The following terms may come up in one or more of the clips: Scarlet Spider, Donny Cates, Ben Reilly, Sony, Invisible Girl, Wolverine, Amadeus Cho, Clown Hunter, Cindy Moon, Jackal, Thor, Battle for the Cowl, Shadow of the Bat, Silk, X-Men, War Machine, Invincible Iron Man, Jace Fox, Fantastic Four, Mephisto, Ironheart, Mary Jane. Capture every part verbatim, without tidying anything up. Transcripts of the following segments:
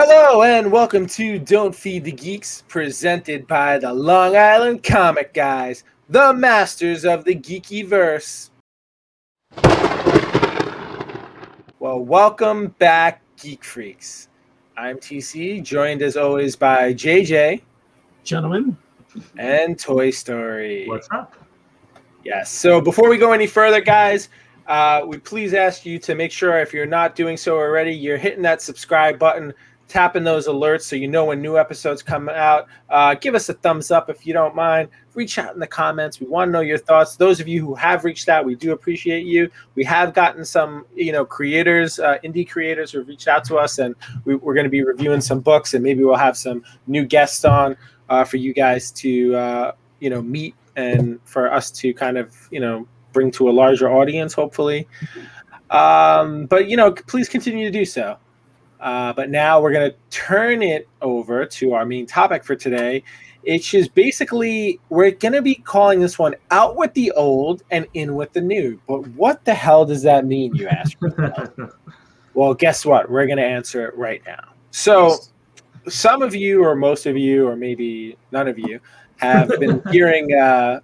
Hello and welcome to Don't Feed the Geeks, presented by the Long Island Comic Guys, the masters of the geekyverse. Well, welcome back, Geek Freaks. I'm T C, joined as always by J J. Gentlemen. And Toy Story. What's up? Yes, so before we go any further, guys, uh, we please ask you to make sure, if you're not doing so already, you're hitting that subscribe button, tapping those alerts so you know when new episodes come out. Uh, give us a thumbs up if you don't mind. Reach out in the comments. We want to know your thoughts. Those of you who have reached out, we do appreciate you. We have gotten some, you know, creators, uh, indie creators who have reached out to us, and we, we're going to be reviewing some books, and maybe we'll have some new guests on uh, for you guys to, uh, you know, meet and for us to kind of, you know, bring to a larger audience, hopefully. Um, but, you know, please continue to do so. Uh, but now we're going to turn it over to our main topic for today. It's just basically, we're going to be calling this one Out With the Old and In With the New. But what the hell does that mean, you ask? Well, guess what? We're going to answer it right now. So some of you, or most of you, or maybe none of you, have been hearing uh,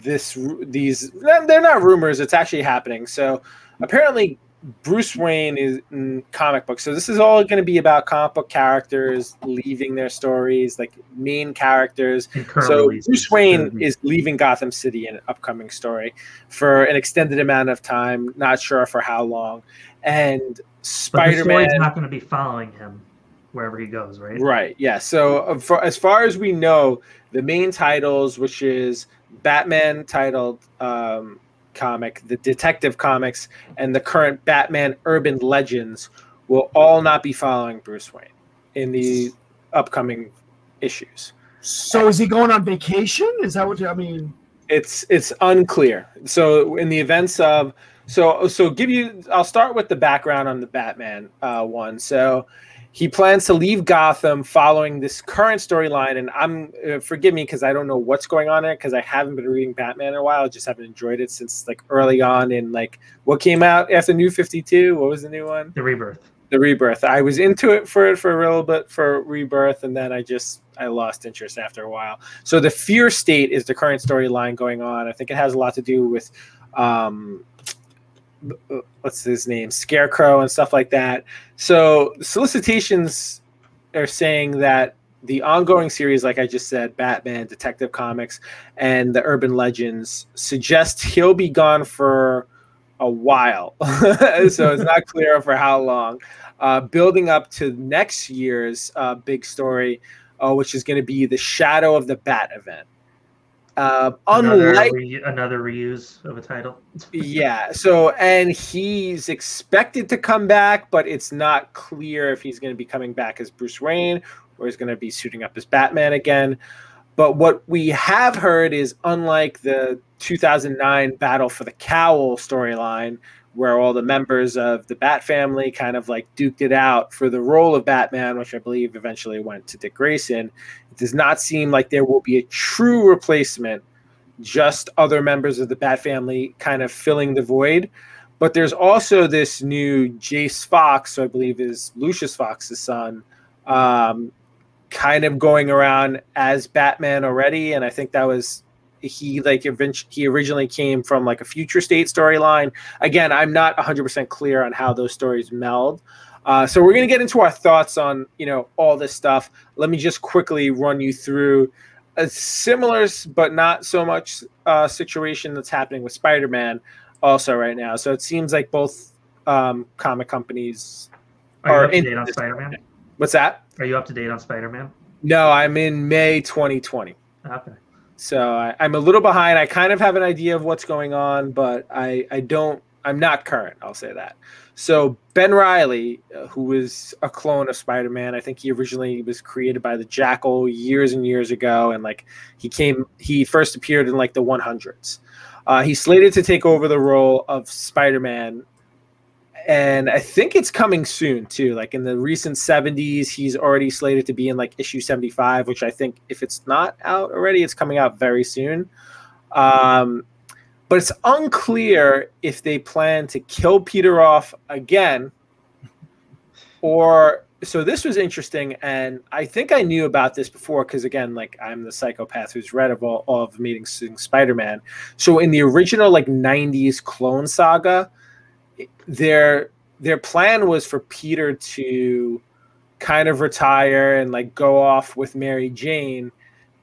this. These, they're not rumors. It's actually happening. So apparently Bruce Wayne is in comic books. So this is all going to be about comic book characters leaving their stories, like main characters. So reasons. Bruce Wayne mm-hmm. is leaving Gotham City in an upcoming story for an extended amount of time. Not sure for how long. And Spider-Man is not going to be following him wherever he goes, right? Right. Yeah. So uh, for, as far as we know, the main titles, which is Batman titled, um, comic, the Detective Comics, and the current Batman Urban Legends will all not be following Bruce Wayne in the upcoming issues. So is he going on vacation? Is that what you, I mean? It's it's unclear. So in the events of so so give you I'll start with the background on the Batman uh, one. So he plans to leave Gotham following this current storyline, and I'm uh, forgive me because I don't know what's going on in it because I haven't been reading Batman in a while. I just haven't enjoyed it since like early on in like what came out after New fifty-two. What was the new one? The Rebirth. The Rebirth. I was into it for it for a little bit for Rebirth, and then I just I lost interest after a while. So the Fear State is the current storyline going on. I think it has a lot to do with um, what's his name, Scarecrow and stuff like that. So solicitations are saying that the ongoing series, like I just said, Batman, Detective Comics, and the Urban Legends, suggest he'll be gone for a while. So it's not clear for how long. Uh, building up to next year's uh, big story, uh, which is going to be the Shadow of the Bat event. Uh, another, unlike, re- another reuse of a title. Yeah. So, and he's expected to come back, but it's not clear if he's going to be coming back as Bruce Wayne or he's going to be suiting up as Batman again. But what we have heard is, unlike the two thousand nine Battle for the Cowl storyline, where all the members of the Bat family kind of like duked it out for the role of Batman, which I believe eventually went to Dick Grayson, it does not seem like there will be a true replacement, just other members of the Bat family kind of filling the void. But there's also this new Jace Fox, who I believe is Lucius Fox's son, um, kind of going around as Batman already. And I think that was... He like eventually he originally came from like a Future State storyline. Again, I'm not one hundred percent clear on how those stories meld. Uh, so we're gonna get into our thoughts on you know all this stuff. Let me just quickly run you through a similar but not so much uh, situation that's happening with Spider-Man also right now. So it seems like both um, comic companies are, are you up to date on Spider-Man. What's that? Are you up to date on Spider-Man? No, I'm in May twenty twenty. Okay. So I, I'm a little behind. I kind of have an idea of what's going on, but I, I don't, I'm not current. I'll say that. So Ben Reilly, who was a clone of Spider-Man, I think he originally was created by the Jackal years and years ago. And like he came, he first appeared in like the hundreds. Uh, he's slated to take over the role of Spider-Man. And I think it's coming soon, too. Like in the recent seventies, he's already slated to be in like issue seventy-five, which I think if it's not out already, it's coming out very soon. Um, but it's unclear if they plan to kill Peter off again or so this was interesting, and I think I knew about this before because, again, like, I'm the psychopath who's read of all, all of Meeting Spider-Man. So in the original, like, nineties Clone Saga, their their plan was for Peter to kind of retire and, like, go off with Mary Jane,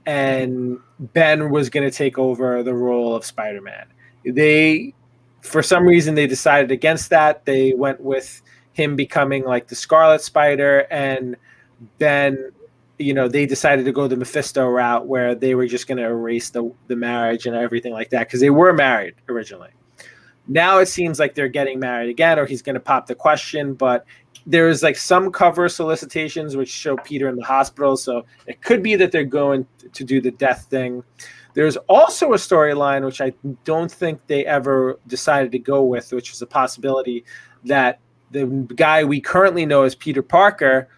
and Ben was going to take over the role of Spider-Man. They, for some reason, they decided against that. They went with him becoming like the Scarlet Spider, and then, you know, they decided to go the Mephisto route where they were just going to erase the, the marriage and everything like that, because they were married originally. Now it seems like they're getting married again, or he's going to pop the question, but there's like some cover solicitations which show Peter in the hospital, so it could be that they're going to do the death thing. There's also a storyline which I don't think they ever decided to go with, which was a possibility that the guy we currently know as Peter Parker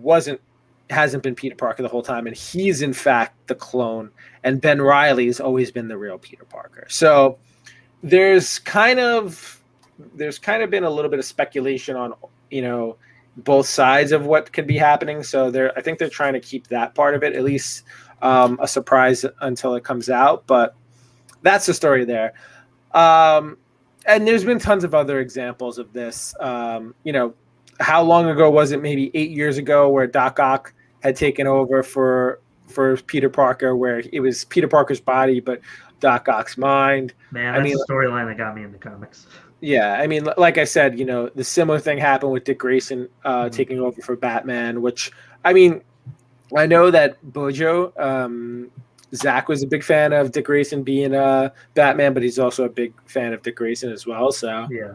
wasn't, hasn't been Peter Parker the whole time, and he's in fact the clone, and Ben Reilly has always been the real Peter Parker. So there's kind of there's kind of been a little bit of speculation on, you know, both sides of what could be happening. So they're I think they're trying to keep that part of it at least um, a surprise until it comes out. But that's the story there. Um, And there's been tons of other examples of this. Um, you know, how long ago was it? Maybe eight years ago, where Doc Ock had taken over for for Peter Parker, where it was Peter Parker's body, but Doc Ock's mind. Man, that's the storyline that got me in the comics. Yeah, I mean, like I said, you know, the similar thing happened with Dick Grayson uh, mm-hmm. taking over for Batman, which, I mean, I know that Bojo, um, Zach was a big fan of Dick Grayson being uh, Batman, but he's also a big fan of Dick Grayson as well. So, yeah.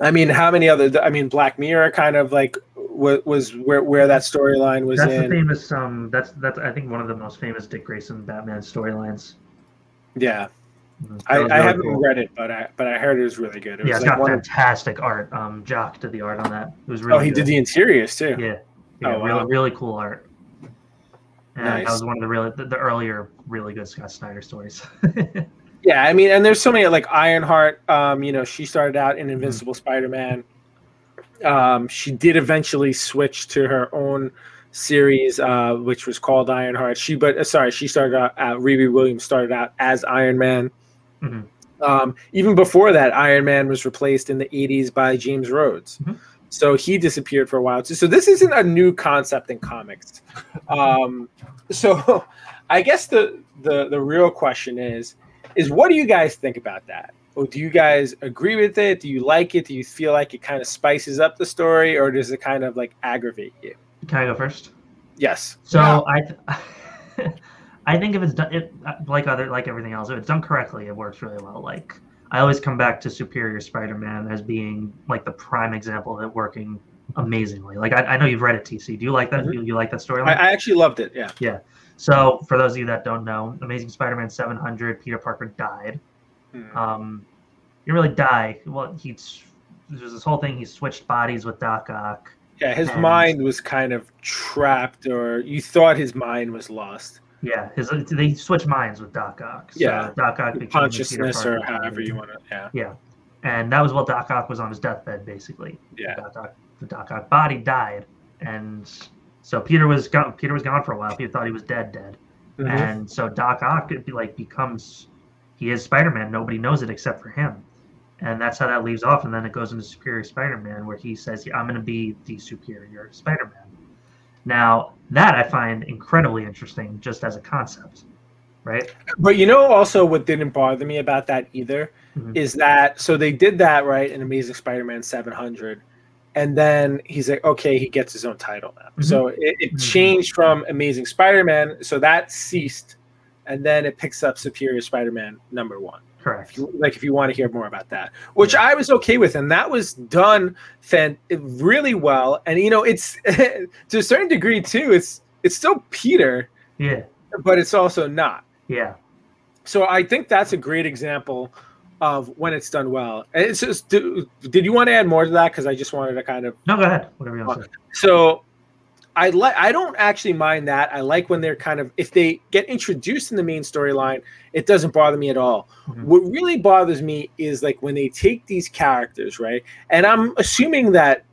I mean, how many other? I mean, Black Mirror kind of like w- was where, where that storyline was. That's in. The famous. Um, that's that's I think one of the most famous Dick Grayson Batman storylines. Yeah, mm-hmm. I, really I haven't cool. read it, but I but I heard it was really good. It yeah, was it's like got fantastic of... art. Um, Jock did the art on that. It was really. Oh, he good. Did the interiors too. Yeah. Yeah, oh, really, wow. really cool art. And nice. That was one of the really the, the earlier really good Scott Snyder stories. Yeah, I mean, and there's so many like Ironheart. Um, you know, she started out in Invincible mm-hmm. Spider-Man. Um, she did eventually switch to her own series, uh, which was called Ironheart. She, but uh, sorry, she started out. Uh, Riri Williams started out as Iron Man. Mm-hmm. Um, even before that, Iron Man was replaced in the eighties by James Rhodes. Mm-hmm. So he disappeared for a while too. So this isn't a new concept in comics. Um, so I guess the, the the real question is, is what do you guys think about that? Or do you guys agree with it? Do you like it? Do you feel like it kind of spices up the story, or does it kind of like aggravate you? Can I go first? Yes. So yeah. I th- I think if it's done if, like other like everything else, if it's done correctly, it works really well. Like. I always come back to Superior Spider-Man as being like the prime example of it working amazingly. Like I, I know you've read it, T C. Do you like that? Mm-hmm. Do you like that storyline? I, I actually loved it. Yeah. Yeah. So for those of you that don't know, Amazing Spider-Man seven hundred, Peter Parker died. Mm. Um, he really died. Well, he there's this whole thing. He switched bodies with Doc Ock. Yeah, his and, mind was kind of trapped, or you thought his mind was lost. Yeah, his, they switch minds with Doc Ock. So yeah, Doc Ock became consciousness Peter Parker, or however you want to. Yeah, yeah, and that was while Doc Ock was on his deathbed, basically. Yeah, Doc Ock, the Doc Ock body died, and so Peter was gone. Peter was gone for a while. People thought he was dead, dead, mm-hmm. and so Doc Ock be like becomes he is Spider-Man. Nobody knows it except for him, and that's how that leaves off. And then it goes into Superior Spider-Man, where he says, yeah, "I'm going to be the Superior Spider-Man." Now, that I find incredibly interesting just as a concept, right? But you know also what didn't bother me about that either mm-hmm. is that, so they did that, right, in Amazing Spider-Man seven hundred, and then he's like, okay, he gets his own title now. Mm-hmm. So it, it mm-hmm. changed from Amazing Spider-Man, so that ceased, and then it picks up Superior Spider-Man number one. Correct. If you, like if you want to hear more about that, which yeah. I was okay with, and that was done fan- really well. And you know, it's to a certain degree too. It's it's still Peter, yeah, but it's also not. Yeah. So I think that's a great example of when it's done well. And it's just, do, did you want to add more to that? Because I just wanted to kind of no, go ahead. Whatever you want. Okay. So I like. I don't actually mind that. I like when they're kind of, if they get introduced in the main storyline, it doesn't bother me at all. Mm-hmm. What really bothers me is like when they take these characters, right? And I'm assuming that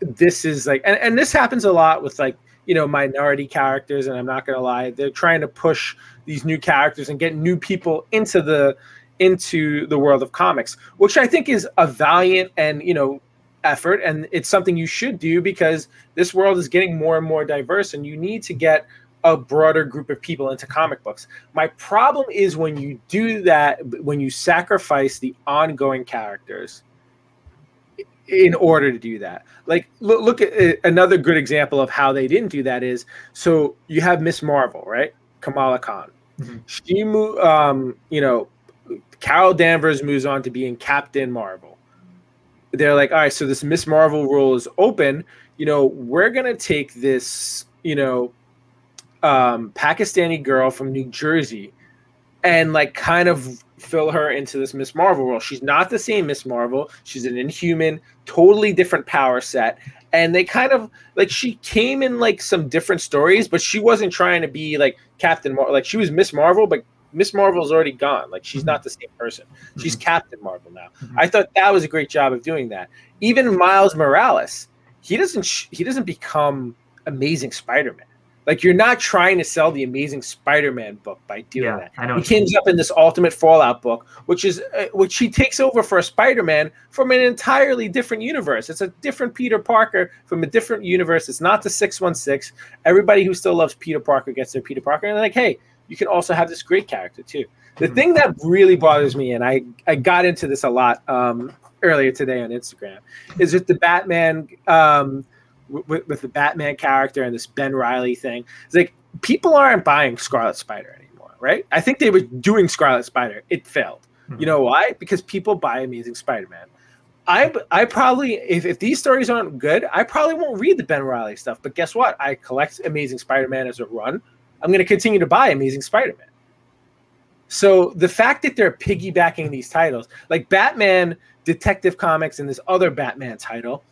this is like, and, and this happens a lot with like, you know, minority characters. And I'm not going to lie, they're trying to push these new characters and get new people into the, into the world of comics, which I think is a valiant and, you know, effort. And it's something you should do because this world is getting more and more diverse and you need to get a broader group of people into comic books. My problem is when you do that, when you sacrifice the ongoing characters in order to do that. Like, look, look at uh, another good example of how they didn't do that is, so you have Miz Marvel, right? Kamala Khan. Mm-hmm. She, mo- um, you know, Carol Danvers moves on to being Captain Marvel. They're like, all right, so this Miz Marvel role is open. You know, we're going to take this, you know, um, Pakistani girl from New Jersey and like kind of fill her into this Miz Marvel role. She's not the same Miz Marvel. She's an Inhuman, totally different power set. And they kind of like, she came in like some different stories, but she wasn't trying to be like Captain Marvel. Like she was Miz Marvel, but Miz Marvel's already gone. Like she's not the same person. She's mm-hmm. Captain Marvel now. Mm-hmm. I thought that was a great job of doing that. Even Miles Morales, he doesn't sh- he doesn't become Amazing Spider-Man. Like you're not trying to sell the Amazing Spider-Man book by doing yeah, that. I know. He ends up in this Ultimate Fallout book, which is uh, which he takes over for a Spider-Man from an entirely different universe. It's a different Peter Parker from a different universe. It's not the six one six. Everybody who still loves Peter Parker gets their Peter Parker, and they're like, hey, you can also have this great character too. The mm-hmm. thing that really bothers me, and I, I got into this a lot um, earlier today on Instagram, is with the Batman um, w- with the Batman character and this Ben Reilly thing. It's like people aren't buying Scarlet Spider anymore, right? I think they were doing Scarlet Spider. It failed. Mm-hmm. You know why? Because people buy Amazing Spider-Man. I I probably, if, if these stories aren't good, I probably won't read the Ben Reilly stuff. But guess what? I collect Amazing Spider-Man as a run. I'm going to continue to buy Amazing Spider-Man. So the fact that they're piggybacking these titles, like Batman, Detective Comics, and this other Batman title,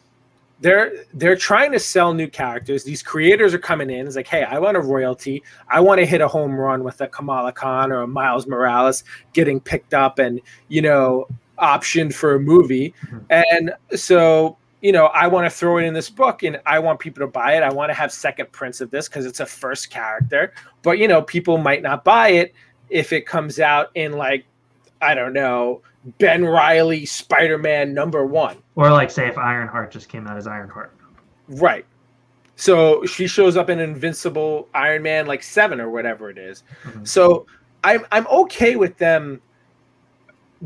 they're they're trying to sell new characters. These creators are coming in. It's like, hey, I want a royalty. I want to hit a home run with a Kamala Khan or a Miles Morales getting picked up and, you know, optioned for a movie. And so... you know, I want to throw it in this book and I want people to buy it. I want to have second prints of this because it's a first character. But, you know, people might not buy it if it comes out in like, I don't know, Ben Reilly, Spider-Man number one. Or like, say, if Ironheart just came out as Ironheart. Right. So she shows up in Invincible Iron Man like seven or whatever it is. Mm-hmm. So I'm I'm okay with them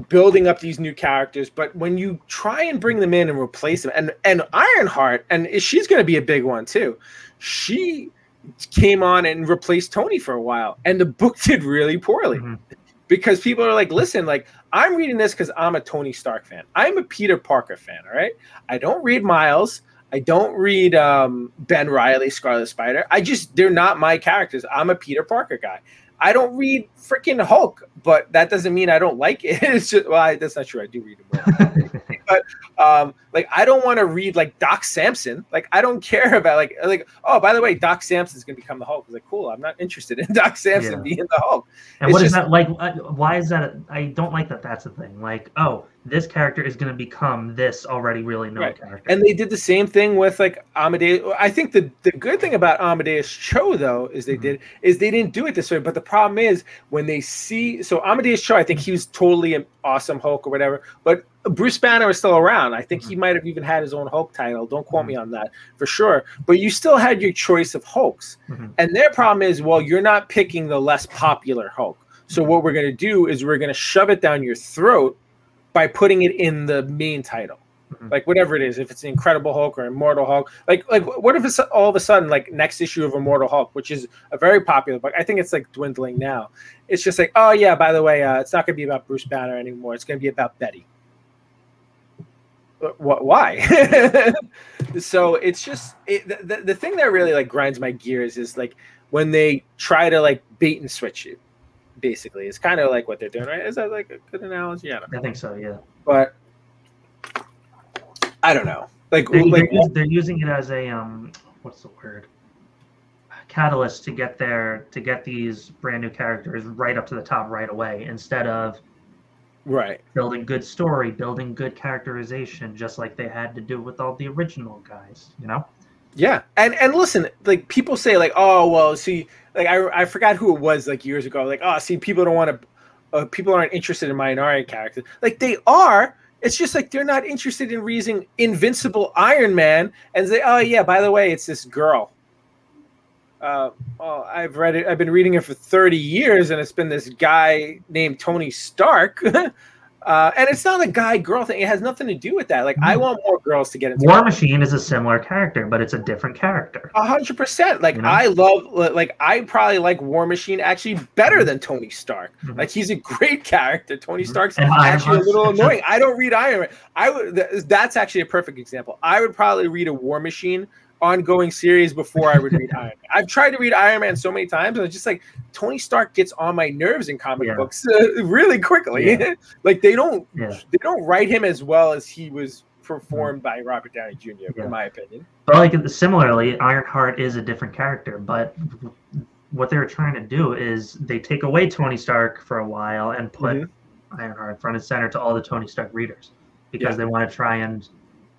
building up these new characters, but when you try and bring them in and replace them, and and Ironheart, and she's going to be a big one too. She came on and replaced Tony for a while, and the book did really poorly mm-hmm. because people are like, listen, like I'm reading this because I'm a Tony Stark fan. I'm a Peter Parker fan. All right. I don't read Miles. I don't read um, Ben Reilly, Scarlet Spider. I just, they're not my characters. I'm a Peter Parker guy. I don't read freaking Hulk, but that doesn't mean I don't like it. It's just, well, I, that's not true. I do read him, but um, like I don't want to read like Doc Samson. Like I don't care about like like oh, by the way, Doc Samson's gonna become the Hulk. It's like cool. I'm not interested in Doc Samson yeah. being the Hulk. And it's what just, is that like? Why is that? A, I don't like that. That's a thing. Like oh, this character is gonna become this already really known right. character. And they did the same thing with like Amadeus. I think the the good thing about Amadeus Cho though is they mm-hmm. did is they didn't do it this way, but the problem is when they see so Amadeus Cho, I think he was totally an awesome Hulk or whatever, but Bruce Banner is still around. I think he might have even had his own Hulk title. Don't quote mm-hmm. me on that for sure. But you still had your choice of Hulks. Mm-hmm. And their problem is, well, you're not picking the less popular Hulk. So what we're going to do is we're going to shove it down your throat by putting it in the main title. Mm-hmm. Like whatever it is, if it's Incredible Hulk or Immortal Hulk, like like what if it's all of a sudden like next issue of Immortal Hulk, which is a very popular book. I think it's like dwindling now. It's just like, oh yeah, by the way, uh, it's not going to be about Bruce Banner anymore. It's going to be about Betty. What? Why? So it's just it, the the thing that really like grinds my gears is like when they try to like bait and switch it. Basically, it's kind of like what they're doing, right? Is that like a good analogy? I don't know. I think so, yeah. But I don't know. Like they're, like, they're, they're using it as a um, what's the word? Catalyst to get their to get these brand new characters right up to the top right away instead of. Right. Building good story, building good characterization, just like they had to do with all the original guys, you know? Yeah. And and listen, like, people say, like, oh, well, see, like, I, I forgot who it was, like, years ago. Like, oh, see, people don't want to, uh, people aren't interested in minority characters. Like, they are. It's just, like, they're not interested in reading Invincible Iron Man and say, oh, yeah, by the way, it's this girl. Uh, well, I've read it. I've been reading it for thirty years, and it's been this guy named Tony Stark. uh, and it's not a guy-girl thing. It has nothing to do with that. Like, I want more girls to get into War Machine is a similar character, but it's a different character. A hundred percent. Like, you know? I love, like, I probably like War Machine actually better than Tony Stark. Mm-hmm. Like, he's a great character. Tony Stark's and actually a little annoying. I don't read Iron Man. I would. Th- that's actually a perfect example. I would probably read a War Machine ongoing series before I would read Iron Man. I've tried to read Iron Man so many times, and it's just like Tony Stark gets on my nerves in comic yeah. books uh, really quickly. Yeah. Like they don't yeah. they don't write him as well as he was performed by Robert Downey Junior yeah. in my opinion. But like similarly, Ironheart is a different character, but what they're trying to do is they take away Tony Stark for a while and put mm-hmm. Ironheart front and center to all the Tony Stark readers because yeah. they want to try and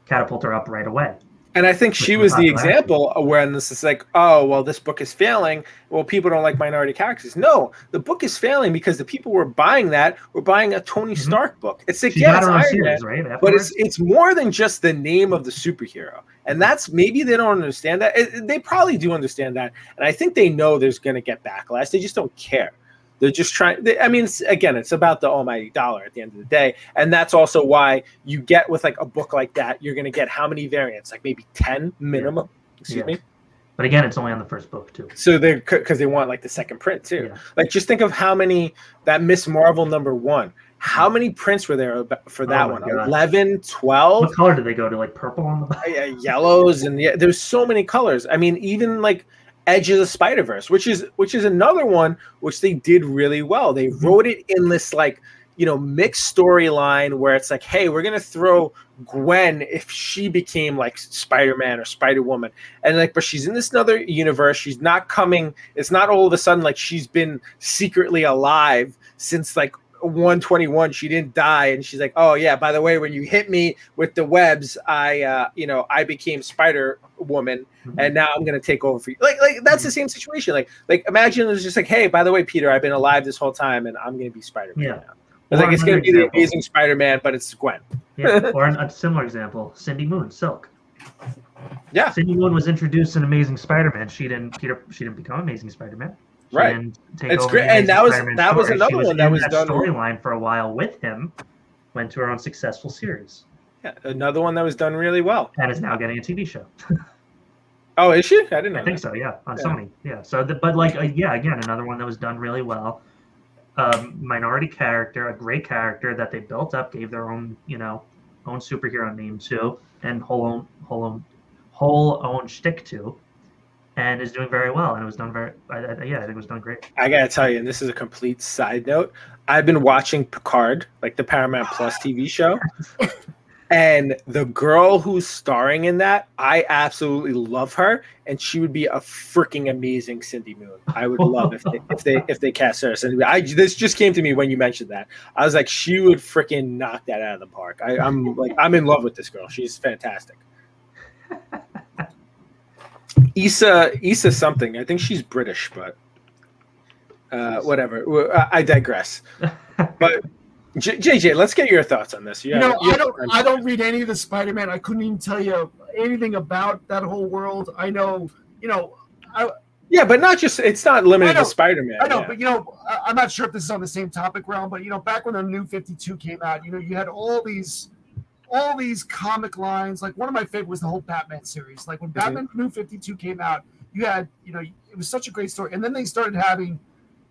catapult her up right away. And I think she was the example when this is like, oh, well, this book is failing. Well, people don't like minority characters. No, the book is failing because the people who were buying that were buying a Tony mm-hmm. Stark book. It's like, yeah, it's Iron Man, right? But it's it's more than just the name of the superhero. And that's maybe they don't understand that. It, they probably do understand that. And I think they know there's going to get backlash. They just don't care. They're just trying. They, I mean, it's, again, it's about the almighty dollar at the end of the day. And that's also why you get with like a book like that, you're going to get how many variants? Like maybe ten minimum. Yeah. Excuse yeah. me. But again, it's only on the first book, too. So they're because they want like the second print, too. Yeah. Like just think of how many that Miss Marvel number one. How many prints were there for that oh one? God. eleven, twelve What color did they go to? Like purple on the back? Yeah, yellows. And yeah, there's so many colors. I mean, even like Edge of the Spider-Verse, which is which is another one which they did really well. They wrote it in this like, you know, mixed storyline where it's like, hey, we're gonna throw Gwen if she became like Spider-Man or Spider-Woman, and like, but she's in this another universe. She's not coming. It's not all of a sudden like she's been secretly alive since like one twenty-one She didn't die, and she's like, oh yeah, by the way, when you hit me with the webs, I uh you know I became Spider-Woman, mm-hmm. and now I'm gonna take over for you. Like like that's mm-hmm. the same situation. Like like imagine it's just like, hey, by the way, Peter, I've been alive this whole time, and I'm gonna be Spider-Man yeah. now. It's or like it's gonna be example. The Amazing Spider-Man, but it's Gwen. yeah. Or a similar example, Cindy Moon, Silk. Yeah, Cindy Moon was introduced in Amazing Spider-Man. She didn't Peter. She didn't become Amazing Spider-Man. She right, it's great, and that was that story. was another was one that was that done storyline for a while with him. Went to her own successful series. Yeah, another one that was done really well, and is now getting a T V show. Oh, is she? I didn't. know I think so. Yeah, on yeah. Sony. Yeah. So, the, but like, uh, yeah, again, another one that was done really well. Um, minority character, a great character that they built up, gave their own, you know, own superhero name to, and whole own, whole own, whole own shtick to. And is doing very well, and it was done very, I, I, yeah, I think it was done great. I gotta tell you, and this is a complete side note, I've been watching Picard, like the Paramount Plus T V show, and the girl who's starring in that, I absolutely love her, and she would be a freaking amazing Cindy Moon. I would love if they, if they if they cast her. I this just came to me when you mentioned that. I was like, she would freaking knock that out of the park. I, I'm like, I'm in love with this girl. She's fantastic. Issa, Issa something. I think she's British, but uh, whatever. I, I digress. But J- JJ, let's get your thoughts on this. You, you know, I don't. Friend. I don't read any of the Spider-Man. I couldn't even tell you anything about that whole world. I know, you know. I, yeah, but not just. It's not limited to Spider-Man. I know, yeah. But you know, I, I'm not sure if this is on the same topic realm. But you know, back when the New fifty-two came out, you know, you had all these. all these comic lines. Like one of my favorite was the whole Batman series. Like when mm-hmm. Batman New fifty-two came out, you had, you know, it was such a great story. And then they started having,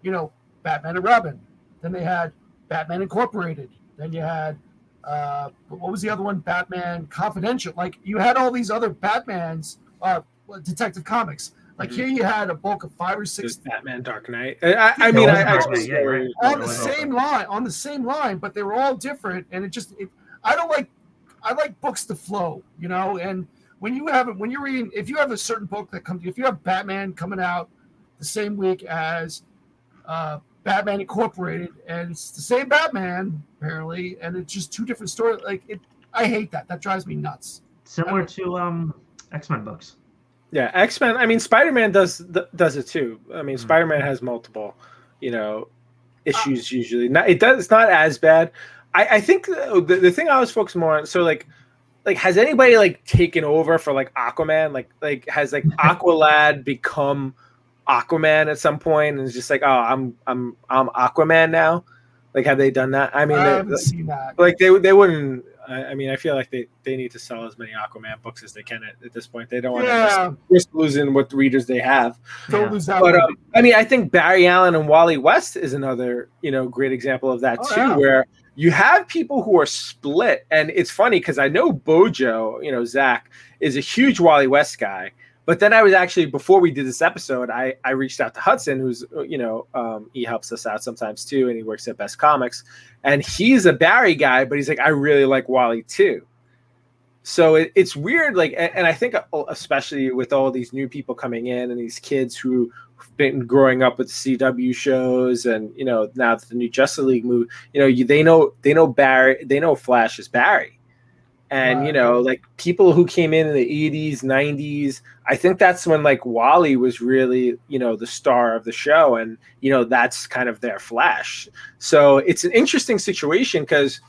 you know, Batman and Robin. Then they had Batman Incorporated. Then you had, uh, what was the other one? Batman Confidential. Like you had all these other Batmans, uh, Detective Comics. Like mm-hmm. here you had a bulk of five or six. Batman Dark Knight. I, I, I mean, I, I was yeah, right. on the same line, on the same line, but they were all different. And it just, it, I don't like, I like books to flow, you know, and when you have when you're reading, if you have a certain book that comes, if you have Batman coming out the same week as uh, Batman Incorporated, and it's the same Batman apparently, and it's just two different stories. Like it, I hate that. That drives me nuts. Similar to um, X-Men books. Yeah, X-Men. I mean, Spider-Man does does it too. I mean, mm-hmm. Spider-Man has multiple, you know, issues uh, usually. Not, it does. It's not as bad. I, I think the, the the thing I was focused more on. So like, like has anybody like taken over for like Aquaman? Like like has like Aqualad become Aquaman at some point, and it's just like, oh, I'm I'm I'm Aquaman now. Like, have they done that? I mean, I haven't seen that. Like they they wouldn't. I mean, I feel like they, they need to sell as many Aquaman books as they can at, at this point. They don't want yeah. to risk losing what readers they have. Don't yeah. lose that. But um, I mean, I think Barry Allen and Wally West is another, you know, great example of that oh, too, yeah. where you have people who are split. And it's funny because I know Bojo, you know, Zach is a huge Wally West guy. But then I was actually, before we did this episode, I, I reached out to Hudson, who's, you know, um, he helps us out sometimes too. And he works at Best Comics, and he's a Barry guy, but he's like, I really like Wally too. So it, it's weird. Like, and, and I think especially with all these new people coming in and these kids who've been growing up with the C W shows and, you know, now the new Justice League movie, you know, you, they know, they know Barry, they know Flash is Barry. And, you know, like people who came in in the eighties, nineties, I think that's when like Wally was really, you know, the star of the show. And, you know, that's kind of their Flash. So it's an interesting situation because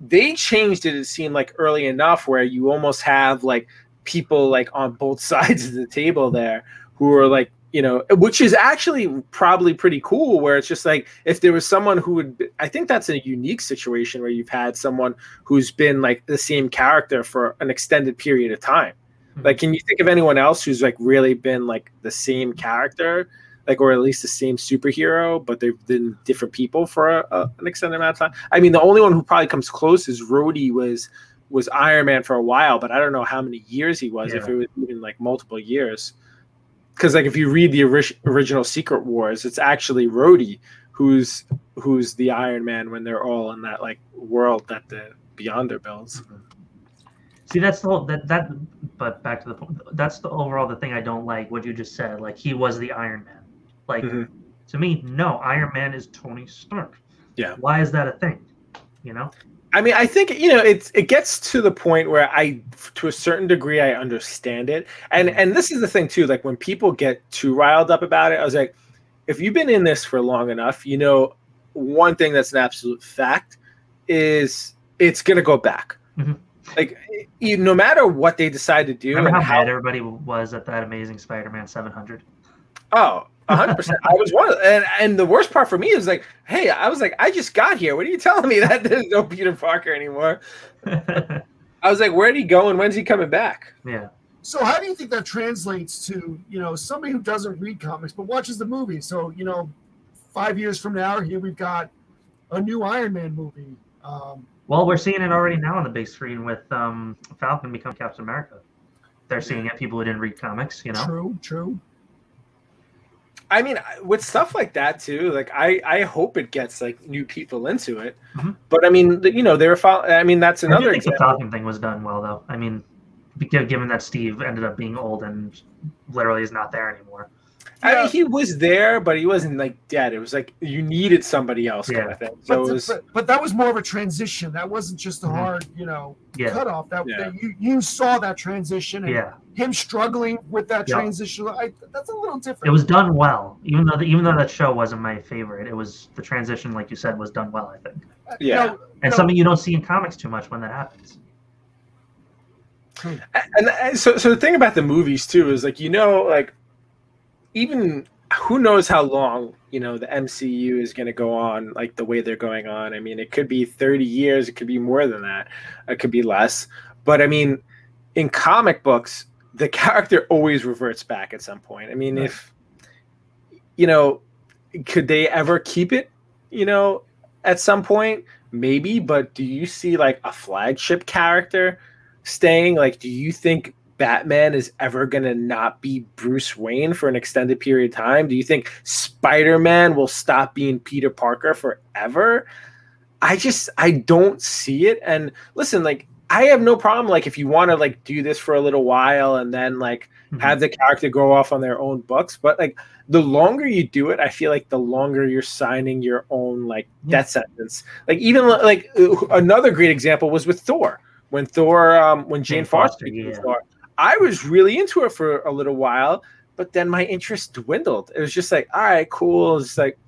they changed it, it seemed like early enough where you almost have like people like on both sides of the table there who are like, you know, which is actually probably pretty cool where it's just like if there was someone who would, I think that's a unique situation where you've had someone who's been like the same character for an extended period of time. Mm-hmm. Like, can you think of anyone else who's like really been like the same character, like, or at least the same superhero, but they've been different people for a, a, an extended amount of time? I mean, the only one who probably comes close is Rhodey was, was Iron Man for a while, but I don't know how many years he was, yeah. if it was even like multiple years. Because like if you read the ori- original Secret Wars, it's actually Rhodey who's who's the Iron Man when they're all in that like world that the Beyonder builds. See, that's the whole that that. But back to the point, that's the overall the thing I don't like. What you just said, like he was the Iron Man. Like mm-hmm. to me, no, Iron Man is Tony Stark. Yeah. Why is that a thing? You know. I mean, I think, you know, it's, it gets to the point where I, to a certain degree, I understand it. And and this is the thing, too. Like, when people get too riled up about it, I was like, if you've been in this for long enough, you know, one thing that's an absolute fact is it's going to go back. Mm-hmm. Like, you, no matter what they decide to do. Remember how, how bad everybody was at that amazing Spider-Man seven hundred? Oh, one hundred percent. I was one of, and and the worst part for me is like, hey, I was like, I just got here. What are you telling me that there's no Peter Parker anymore? I was like, where did he go and when's he coming back? Yeah. So how do you think that translates to, you know, somebody who doesn't read comics but watches the movie? So, you know, five years from now, here we've got a new Iron Man movie. Um, well, we're seeing it already now on the big screen with um, Falcon becoming Captain America. They're seeing it, people who didn't read comics, you know? True, true. I mean, with stuff like that too, like I, I hope it gets like new people into it. Mm-hmm. But I mean, you know, they were following, I mean, that's another. I think example. The Falcon thing was done well, though. I mean, given that Steve ended up being old and literally is not there anymore. I mean, he was there, but he wasn't like dead. It was like you needed somebody else yeah. kind of thing. So but, it was... but, but that was more of a transition. That wasn't just a mm-hmm. hard, you know, yeah. cutoff. That, yeah. that you you saw that transition and yeah. him struggling with that yep. transition. I, that's a little different. It was done well, even though the, even though that show wasn't my favorite. It was the transition, like you said, was done well. I think. Uh, yeah, no, and no. something you don't see in comics too much when that happens. Hmm. And, and so, so the thing about the movies too is like you know like. Even who knows how long, you know, the M C U is going to go on like the way they're going on. I mean, it could be thirty years. It could be more than that. It could be less. But I mean, in comic books, the character always reverts back at some point. I mean, right. if, you know, could they ever keep it, you know, at some point? Maybe. But do you see like a flagship character staying? Like, do you think Batman is ever going to not be Bruce Wayne for an extended period of time? Do you think Spider-Man will stop being Peter Parker forever? I just, I don't see it. And listen, like, I have no problem, like, if you want to, like, do this for a little while and then, like, mm-hmm. have the character go off on their own books. But, like, the longer you do it, I feel like the longer you're signing your own, like, death yeah. sentence. Like, even, like, another great example was with Thor. When Thor, um, when Jane, Jane Foster became yeah. Thor, I was really into it for a little while, but then my interest dwindled. It was just like, all right, cool. It's like,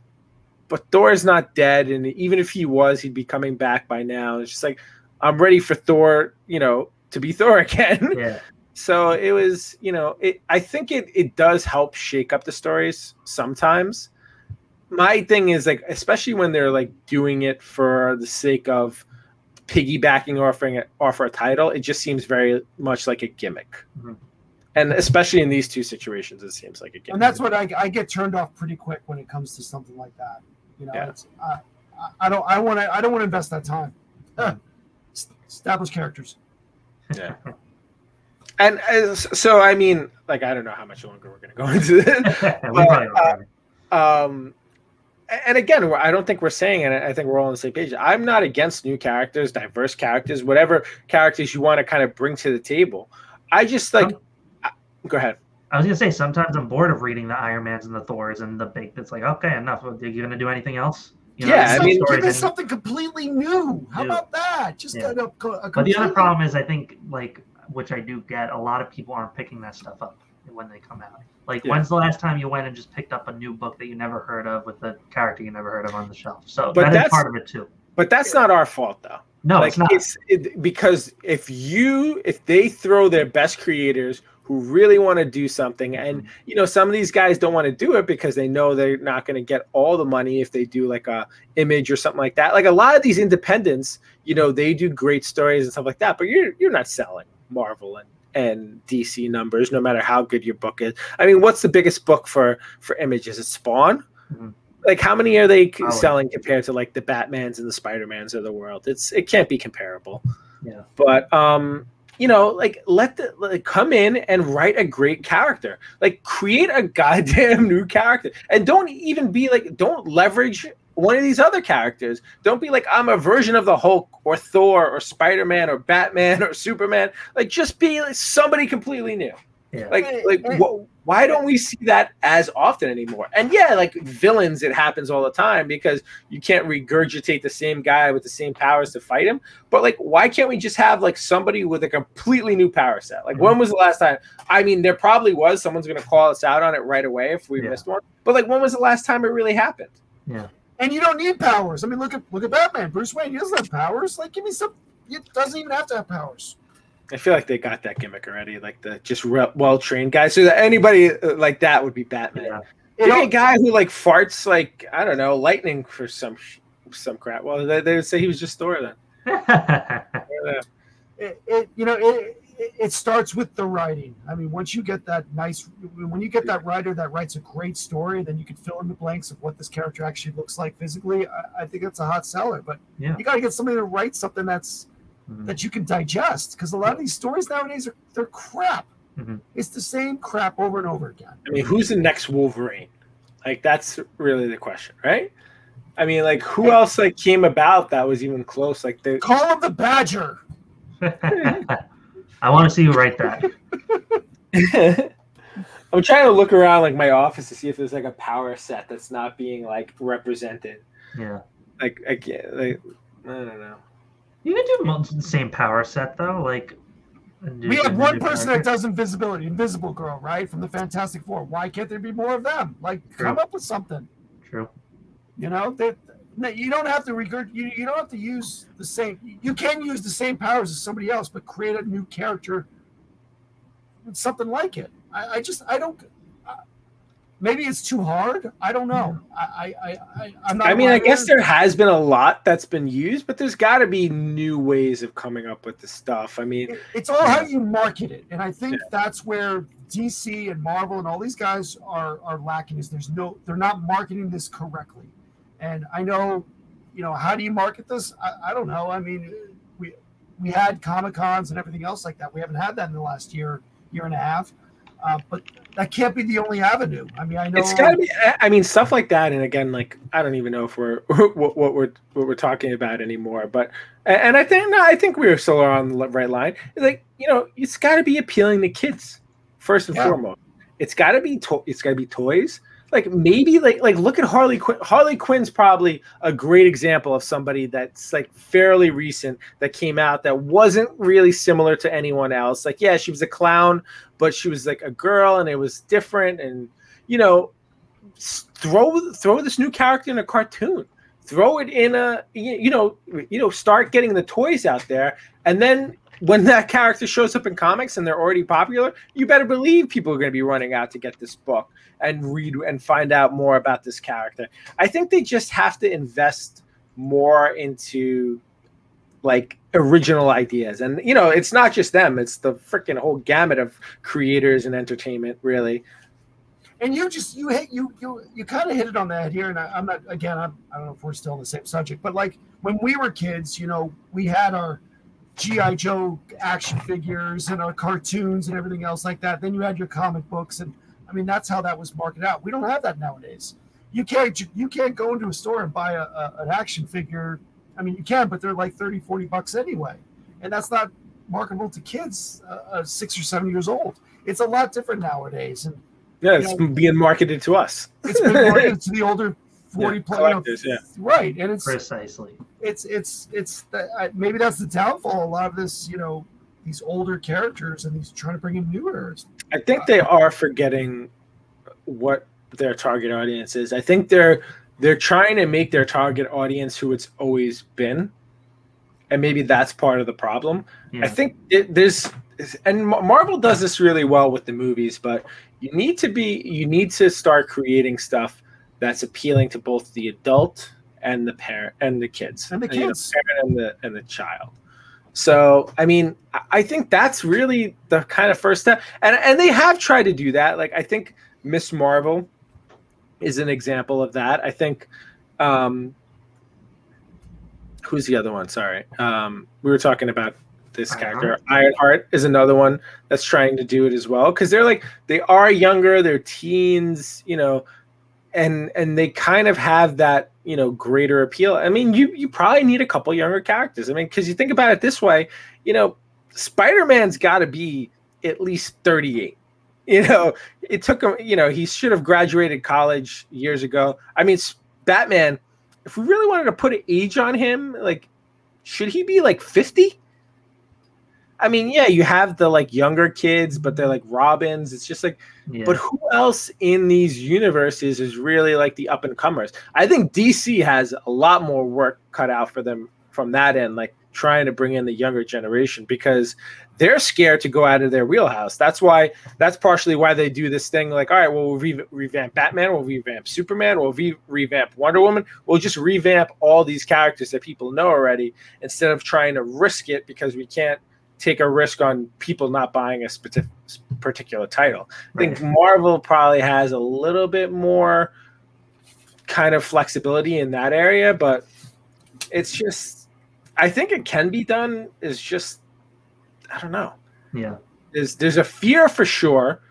but Thor is not dead. And even if he was, he'd be coming back by now. It's just like, I'm ready for Thor, you know, to be Thor again. Yeah. So it was, you know, it. I think it it does help shake up the stories sometimes. My thing is, like, especially when they're, like, doing it for the sake of piggybacking or offering it, offer a title, it just seems very much like a gimmick. Mm-hmm. And especially in these two situations, it seems like a gimmick. And that's what I, I get turned off pretty quick when it comes to something like that. You know, yeah. it's, I, I don't I want to I don't want to invest that time. Huh. Established characters. Yeah. And as, so, I mean, like, I don't know how much longer we're going to go into this. but, uh, um, and again, I don't think we're saying, and I think we're all on the same page, I'm not against new characters, diverse characters, whatever characters you want to kind of bring to the table. I just, like, um, I, go ahead. I was going to say, sometimes I'm bored of reading the Iron Mans and the Thors and the big, it's like, okay, enough. Are you going to do anything else? You know, yeah, I mean, give us something completely new. How yeah. about that? Just yeah. a, a completely... But the other problem is, I think, like, which I do get, a lot of people aren't picking that stuff up when they come out. Like, yeah. when's the last time you went and just picked up a new book that you never heard of with a character you never heard of on the shelf? So but that that's, is part of it too. But that's yeah. not our fault, though. No, like, it's not. It's, it, because if you, if they throw their best creators who really want to do something. And, you know, some of these guys don't want to do it because they know they're not going to get all the money if they do, like, a image or something like that. Like, a lot of these independents, you know, they do great stories and stuff like that, but you're you're not selling Marvel and, and D C numbers, no matter how good your book is. I mean, what's the biggest book for, for Image? Is it Spawn? Mm-hmm. Like, how many are they oh, selling compared to, like, the Batmans and the Spider-Mans of the world? It's It can't be comparable. Yeah. But, um... you know, like, let the like, come in and write a great character. Like, create a goddamn new character, and don't even be like, don't leverage one of these other characters. Don't be like, I'm a version of the Hulk or Thor or Spider-Man or Batman or Superman. Like, just be like, somebody completely new. Yeah. Like, like wh- why don't we see that as often anymore? And yeah, like, villains, it happens all the time because you can't regurgitate the same guy with the same powers to fight him. But, like, why can't we just have, like, somebody with a completely new power set? Like, mm-hmm. when was the last time? I mean, there probably was. Someone's going to call us out on it right away if we yeah. missed one. But, like, when was the last time it really happened? Yeah. And you don't need powers. I mean, look at look at Batman. Bruce Wayne, he doesn't have powers. Like, give me some. He doesn't even have to have powers. I feel like they got that gimmick already, like the just re- well-trained guy. So that anybody like that would be Batman. Yeah. Give me a guy who, like, farts, like, I don't know, lightning for some some crap. Well, they, they would say he was just Thor then. yeah. it, it, you know, it, it it starts with the writing. I mean, once you get that nice, when you get that writer that writes a great story, then you can fill in the blanks of what this character actually looks like physically. I, I think that's a hot seller. But yeah. you got to get somebody to write something that's Mm-hmm. that you can digest, because a lot of these stories nowadays are they're crap. Mm-hmm. It's the same crap over and over again. I mean, who's the next Wolverine? Like, that's really the question, right? I mean, like, who else like came about that was even close? Like, the Call of the Badger. I want to see you write that. I'm trying to look around, like, my office to see if there's, like, a power set that's not being, like, represented. Yeah. Like, I can't, like, I don't know. You can do multiple, the same power set, though. Like, do, we have one person character that does invisibility, Invisible Girl, right, from the Fantastic Four. Why can't there be more of them? Like, True. Come up with something. True. You know, that you don't have to regurg- you, you don't have to use the same. You can use the same powers as somebody else, but create a new character with something like it. I, I just, I don't. I, Maybe it's too hard. I don't know. I, I, I, I'm not. I mean, I guess there has been a lot that's been used, but there's got to be new ways of coming up with the stuff. I mean, it, it's all how you market it, and I think yeah. that's where D C and Marvel and all these guys are are lacking. Is there's no, they're not marketing this correctly. And I know, you know, how do you market this? I, I don't know. I mean, we we had Comic Cons and everything else like that. We haven't had that in the last year, year and a half. Uh, but that can't be the only avenue. I mean, I know it's gotta be. I mean, stuff like that. And again, like I don't even know if we're what, what we're what we're talking about anymore. But and I think no, I think we were still on the right line. Like you know, it's got to be appealing to kids first and yeah. foremost. It's got to be to- it's got to be toys. Like maybe like like look at Harley Quinn. Harley Quinn's probably a great example of somebody that's like fairly recent that came out that wasn't really similar to anyone else. Like yeah, she was a clown, but she was like a girl and it was different. And you know, throw throw this new character in a cartoon. Throw it in a you know you know start getting the toys out there, and then when that character shows up in comics and they're already popular, you better believe people are going to be running out to get this book and read and find out more about this character. I think they just have to invest more into like original ideas. And, you know, it's not just them. It's the freaking whole gamut of creators and entertainment, really. And you just, you hit, you, you, you kind of hit it on the head here. And I, I'm not, again, I'm, I don't know if we're still on the same subject, but like when we were kids, you know, we had our G I Joe action figures and our cartoons and everything else like that. Then you had your comic books, and I mean that's how that was marketed out. We don't have that nowadays. You can't you can't go into a store and buy a, a an action figure. I mean you can, but they're like thirty, forty bucks anyway, and that's not marketable to kids uh, six or seven years old. It's a lot different nowadays, and yeah, it's you know, being marketed to us. It's being marketed to the older forty yeah, players, yeah. Right, and it's precisely. It's it's it's the, I, maybe that's the downfall. A lot of this, you know, these older characters and these trying to bring in newer. I think they are forgetting what their target audience is. I think they're they're trying to make their target audience who it's always been, and maybe that's part of the problem. Yeah. I think it, there's and Marvel does this really well with the movies, but you need to be you need to start creating stuff that's appealing to both the adult and the parent and the kids and the kids and, you know, parent and the and the child. So, I mean, I think that's really the kind of first step. And and they have tried to do that. Like I think Miz Marvel is an example of that. I think um, who's the other one? Sorry. Um, we were talking about this character. Ironheart is another one that's trying to do it as well, cuz they're like they are younger, they're teens, you know, And and they kind of have that, you know, greater appeal. I mean, you you probably need a couple younger characters. I mean, because you think about it this way, you know, Spider-Man's got to be at least thirty-eight. You know, it took him, you know, he should have graduated college years ago. I mean, Batman, if we really wanted to put an age on him, like, should he be like fifty? I mean, yeah, you have the like younger kids, but they're like Robins. It's just like, yeah. But who else in these universes is really like the up and comers? I think D C has a lot more work cut out for them from that end, like trying to bring in the younger generation because they're scared to go out of their wheelhouse. That's why, that's partially why they do this thing like, all right, well, we'll re- revamp Batman, we'll revamp Superman, we'll re- revamp Wonder Woman, we'll just revamp all these characters that people know already instead of trying to risk it because we can't take a risk on people not buying a specific, particular title. I think right. Marvel probably has a little bit more kind of flexibility in that area, but it's just, I think it can be done. It's just, I don't know. Yeah. There's, there's a fear for sure.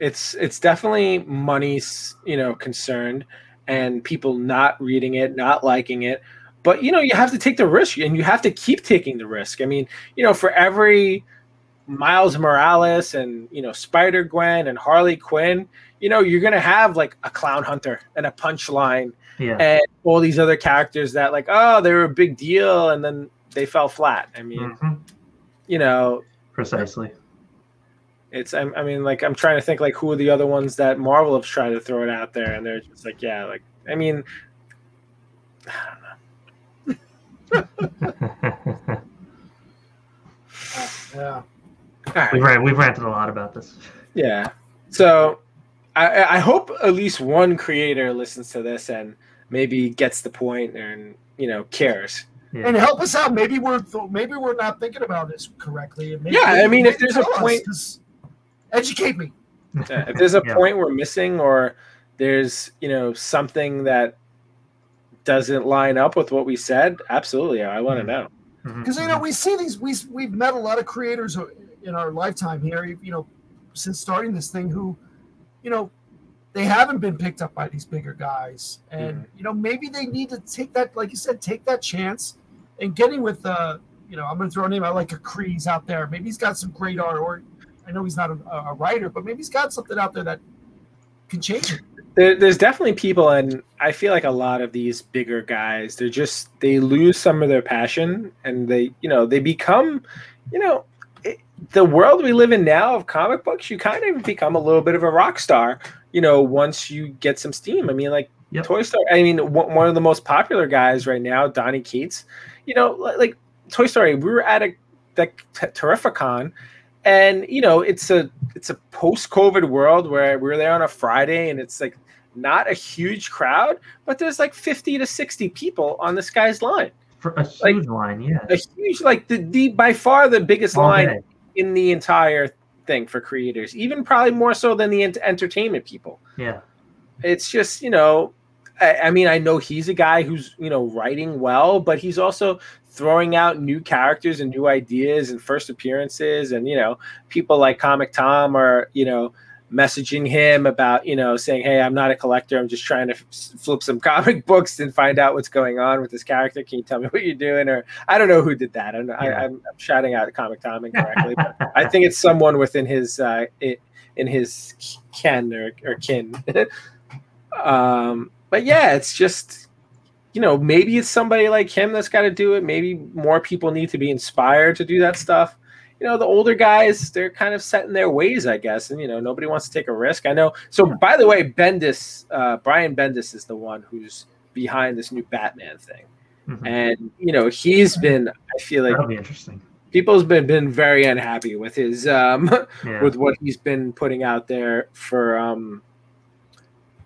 It's, it's definitely money's, you know, concerned and people not reading it, not liking it. But, you know, you have to take the risk and you have to keep taking the risk. I mean, you know, for every Miles Morales and, you know, Spider-Gwen and Harley Quinn, you know, you're going to have like a Clown Hunter and a Punchline yeah. and all these other characters that like, oh, they were a big deal and then they fell flat. I mean, mm-hmm. you know. Precisely. It's I, I mean, like I'm trying to think like who are the other ones that Marvel have tried to throw it out there. And they're just like, yeah, like, I mean, I don't know. yeah. Right. We've, ran, we've ranted a lot about this. Yeah. So I, I hope at least one creator listens to this and maybe gets the point and, you know, cares. Yeah. And help us out. Maybe we're maybe we're not thinking about this correctly. Maybe, yeah, I mean, if there's a point. Us, educate me. Uh, if there's a yeah. point we're missing or there's, you know, something that doesn't line up with what we said, absolutely I want to know, because you know we see these we, we've met a lot of creators in our lifetime here, you know since starting this thing who, you know, they haven't been picked up by these bigger guys. And, yeah. you know, maybe they need to take that, like you said, take that chance and getting with, uh, you know, I'm going to throw a name out like a Kreese out there. Maybe he's got some great art, or I know he's not a, a writer, but maybe he's got something out there that can change it. There, there's definitely people, and I feel like a lot of these bigger guys, they're just, they lose some of their passion, and they, you know, they become, you know, it, the world we live in now of comic books, you kind of become a little bit of a rock star, you know, once you get some steam. I mean, like yep. Toy Story, I mean, w- one of the most popular guys right now, Donny Cates, you know, like Toy Story, we were at a the t- Terrificon. And, you know, it's a it's a post-COVID world where we're there on a Friday and it's like not a huge crowd, but there's like fifty to sixty people on this guy's line. For a huge like, line, yeah. A huge, like the, the by far the biggest All line day. in the entire thing for creators, even probably more so than the ent- entertainment people. Yeah. It's just, you know, I, I mean, I know he's a guy who's, you know, writing well, but he's also throwing out new characters and new ideas and first appearances. And, you know, people like Comic Tom are, you know, messaging him about, you know, saying, hey, I'm not a collector. I'm just trying to f- flip some comic books and find out what's going on with this character. Can you tell me what you're doing? Or I don't know who did that. I'm, yeah. I, I'm, I'm shouting out Comic Tom incorrectly, but I think it's someone within his, uh, it, in his ken or, or kin. um, but yeah, it's just, you know, maybe it's somebody like him that's got to do it. Maybe more people need to be inspired to do that stuff. You know, the older guys, they're kind of set in their ways, I guess. And, you know, nobody wants to take a risk. I know. So, by the way, Bendis, uh, Brian Bendis is the one who's behind this new Batman thing. Mm-hmm. And, you know, he's been, I feel like. That'll be interesting. People's been, been very unhappy with his, um, yeah. with what he's been putting out there for, um,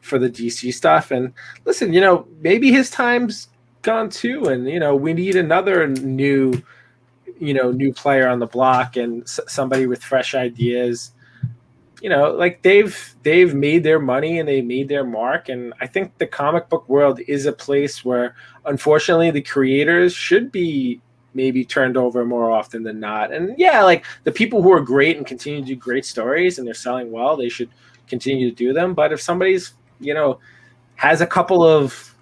for the D C stuff. And listen, you know, maybe his time's gone too, and you know, we need another new, you know, new player on the block and s- somebody with fresh ideas. You know, like they've they've made their money and they made their mark, and I think the comic book world is a place where, unfortunately, the creators should be maybe turned over more often than not. And yeah, like the people who are great and continue to do great stories and they're selling well, they should continue to do them. But if somebody's, you know, has a couple of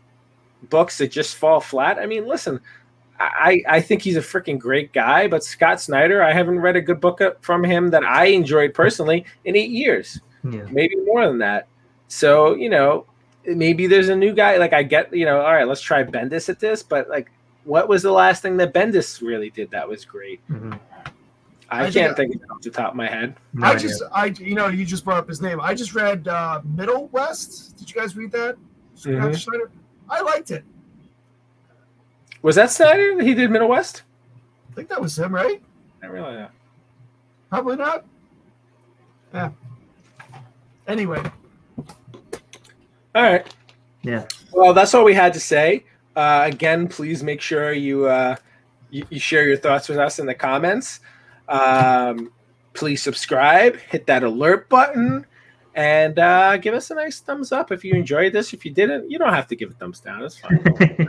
books that just fall flat, I mean, listen, I, I think he's a freaking great guy, but Scott Snyder, I haven't read a good book from him that I enjoyed personally in eight years, yeah. maybe more than that. So, you know, maybe there's a new guy. Like I get, you know, all right, let's try Bendis at this, but like, what was the last thing that Bendis really did that was great? Mm-hmm. I, I can't think of it off the top of my head. No I idea. just, I, you know, you just brought up his name. I just read uh, Middle West. Did you guys read that? Mm-hmm. I liked it. Was that Snyder? He did Middle West? I think that was him, right? I really know. Probably not. Yeah. Anyway. All right. Yeah. Well, that's all we had to say. Uh, again, please make sure you, uh, you you share your thoughts with us in the comments. Um, please subscribe, hit that alert button, and uh, give us a nice thumbs up if you enjoyed this. If you didn't, you don't have to give a thumbs down. It's fine.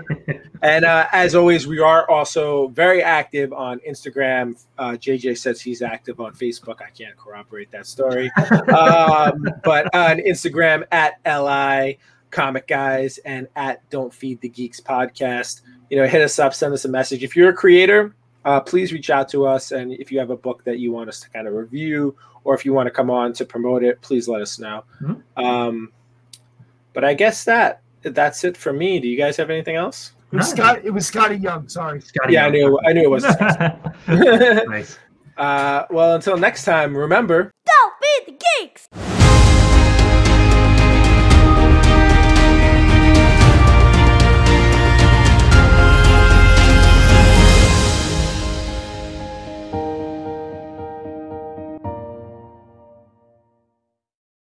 And uh, as always, we are also very active on Instagram. Uh, J J says he's active on Facebook. I can't corroborate that story. um, but on Instagram at L I Comic Guys and at Don't Feed the Geeks Podcast. You know, hit us up, send us a message. If you're a creator, Uh, please reach out to us, and if you have a book that you want us to kind of review, or if you want to come on to promote it, please let us know. Mm-hmm. Um, but I guess that that's it for me. Do you guys have anything else? It was, Scott, it was Scotty Young. Sorry, Scotty. Yeah, Young. I knew. I knew it was. Nice. Uh, well, until next time, remember. Don't be the geeks.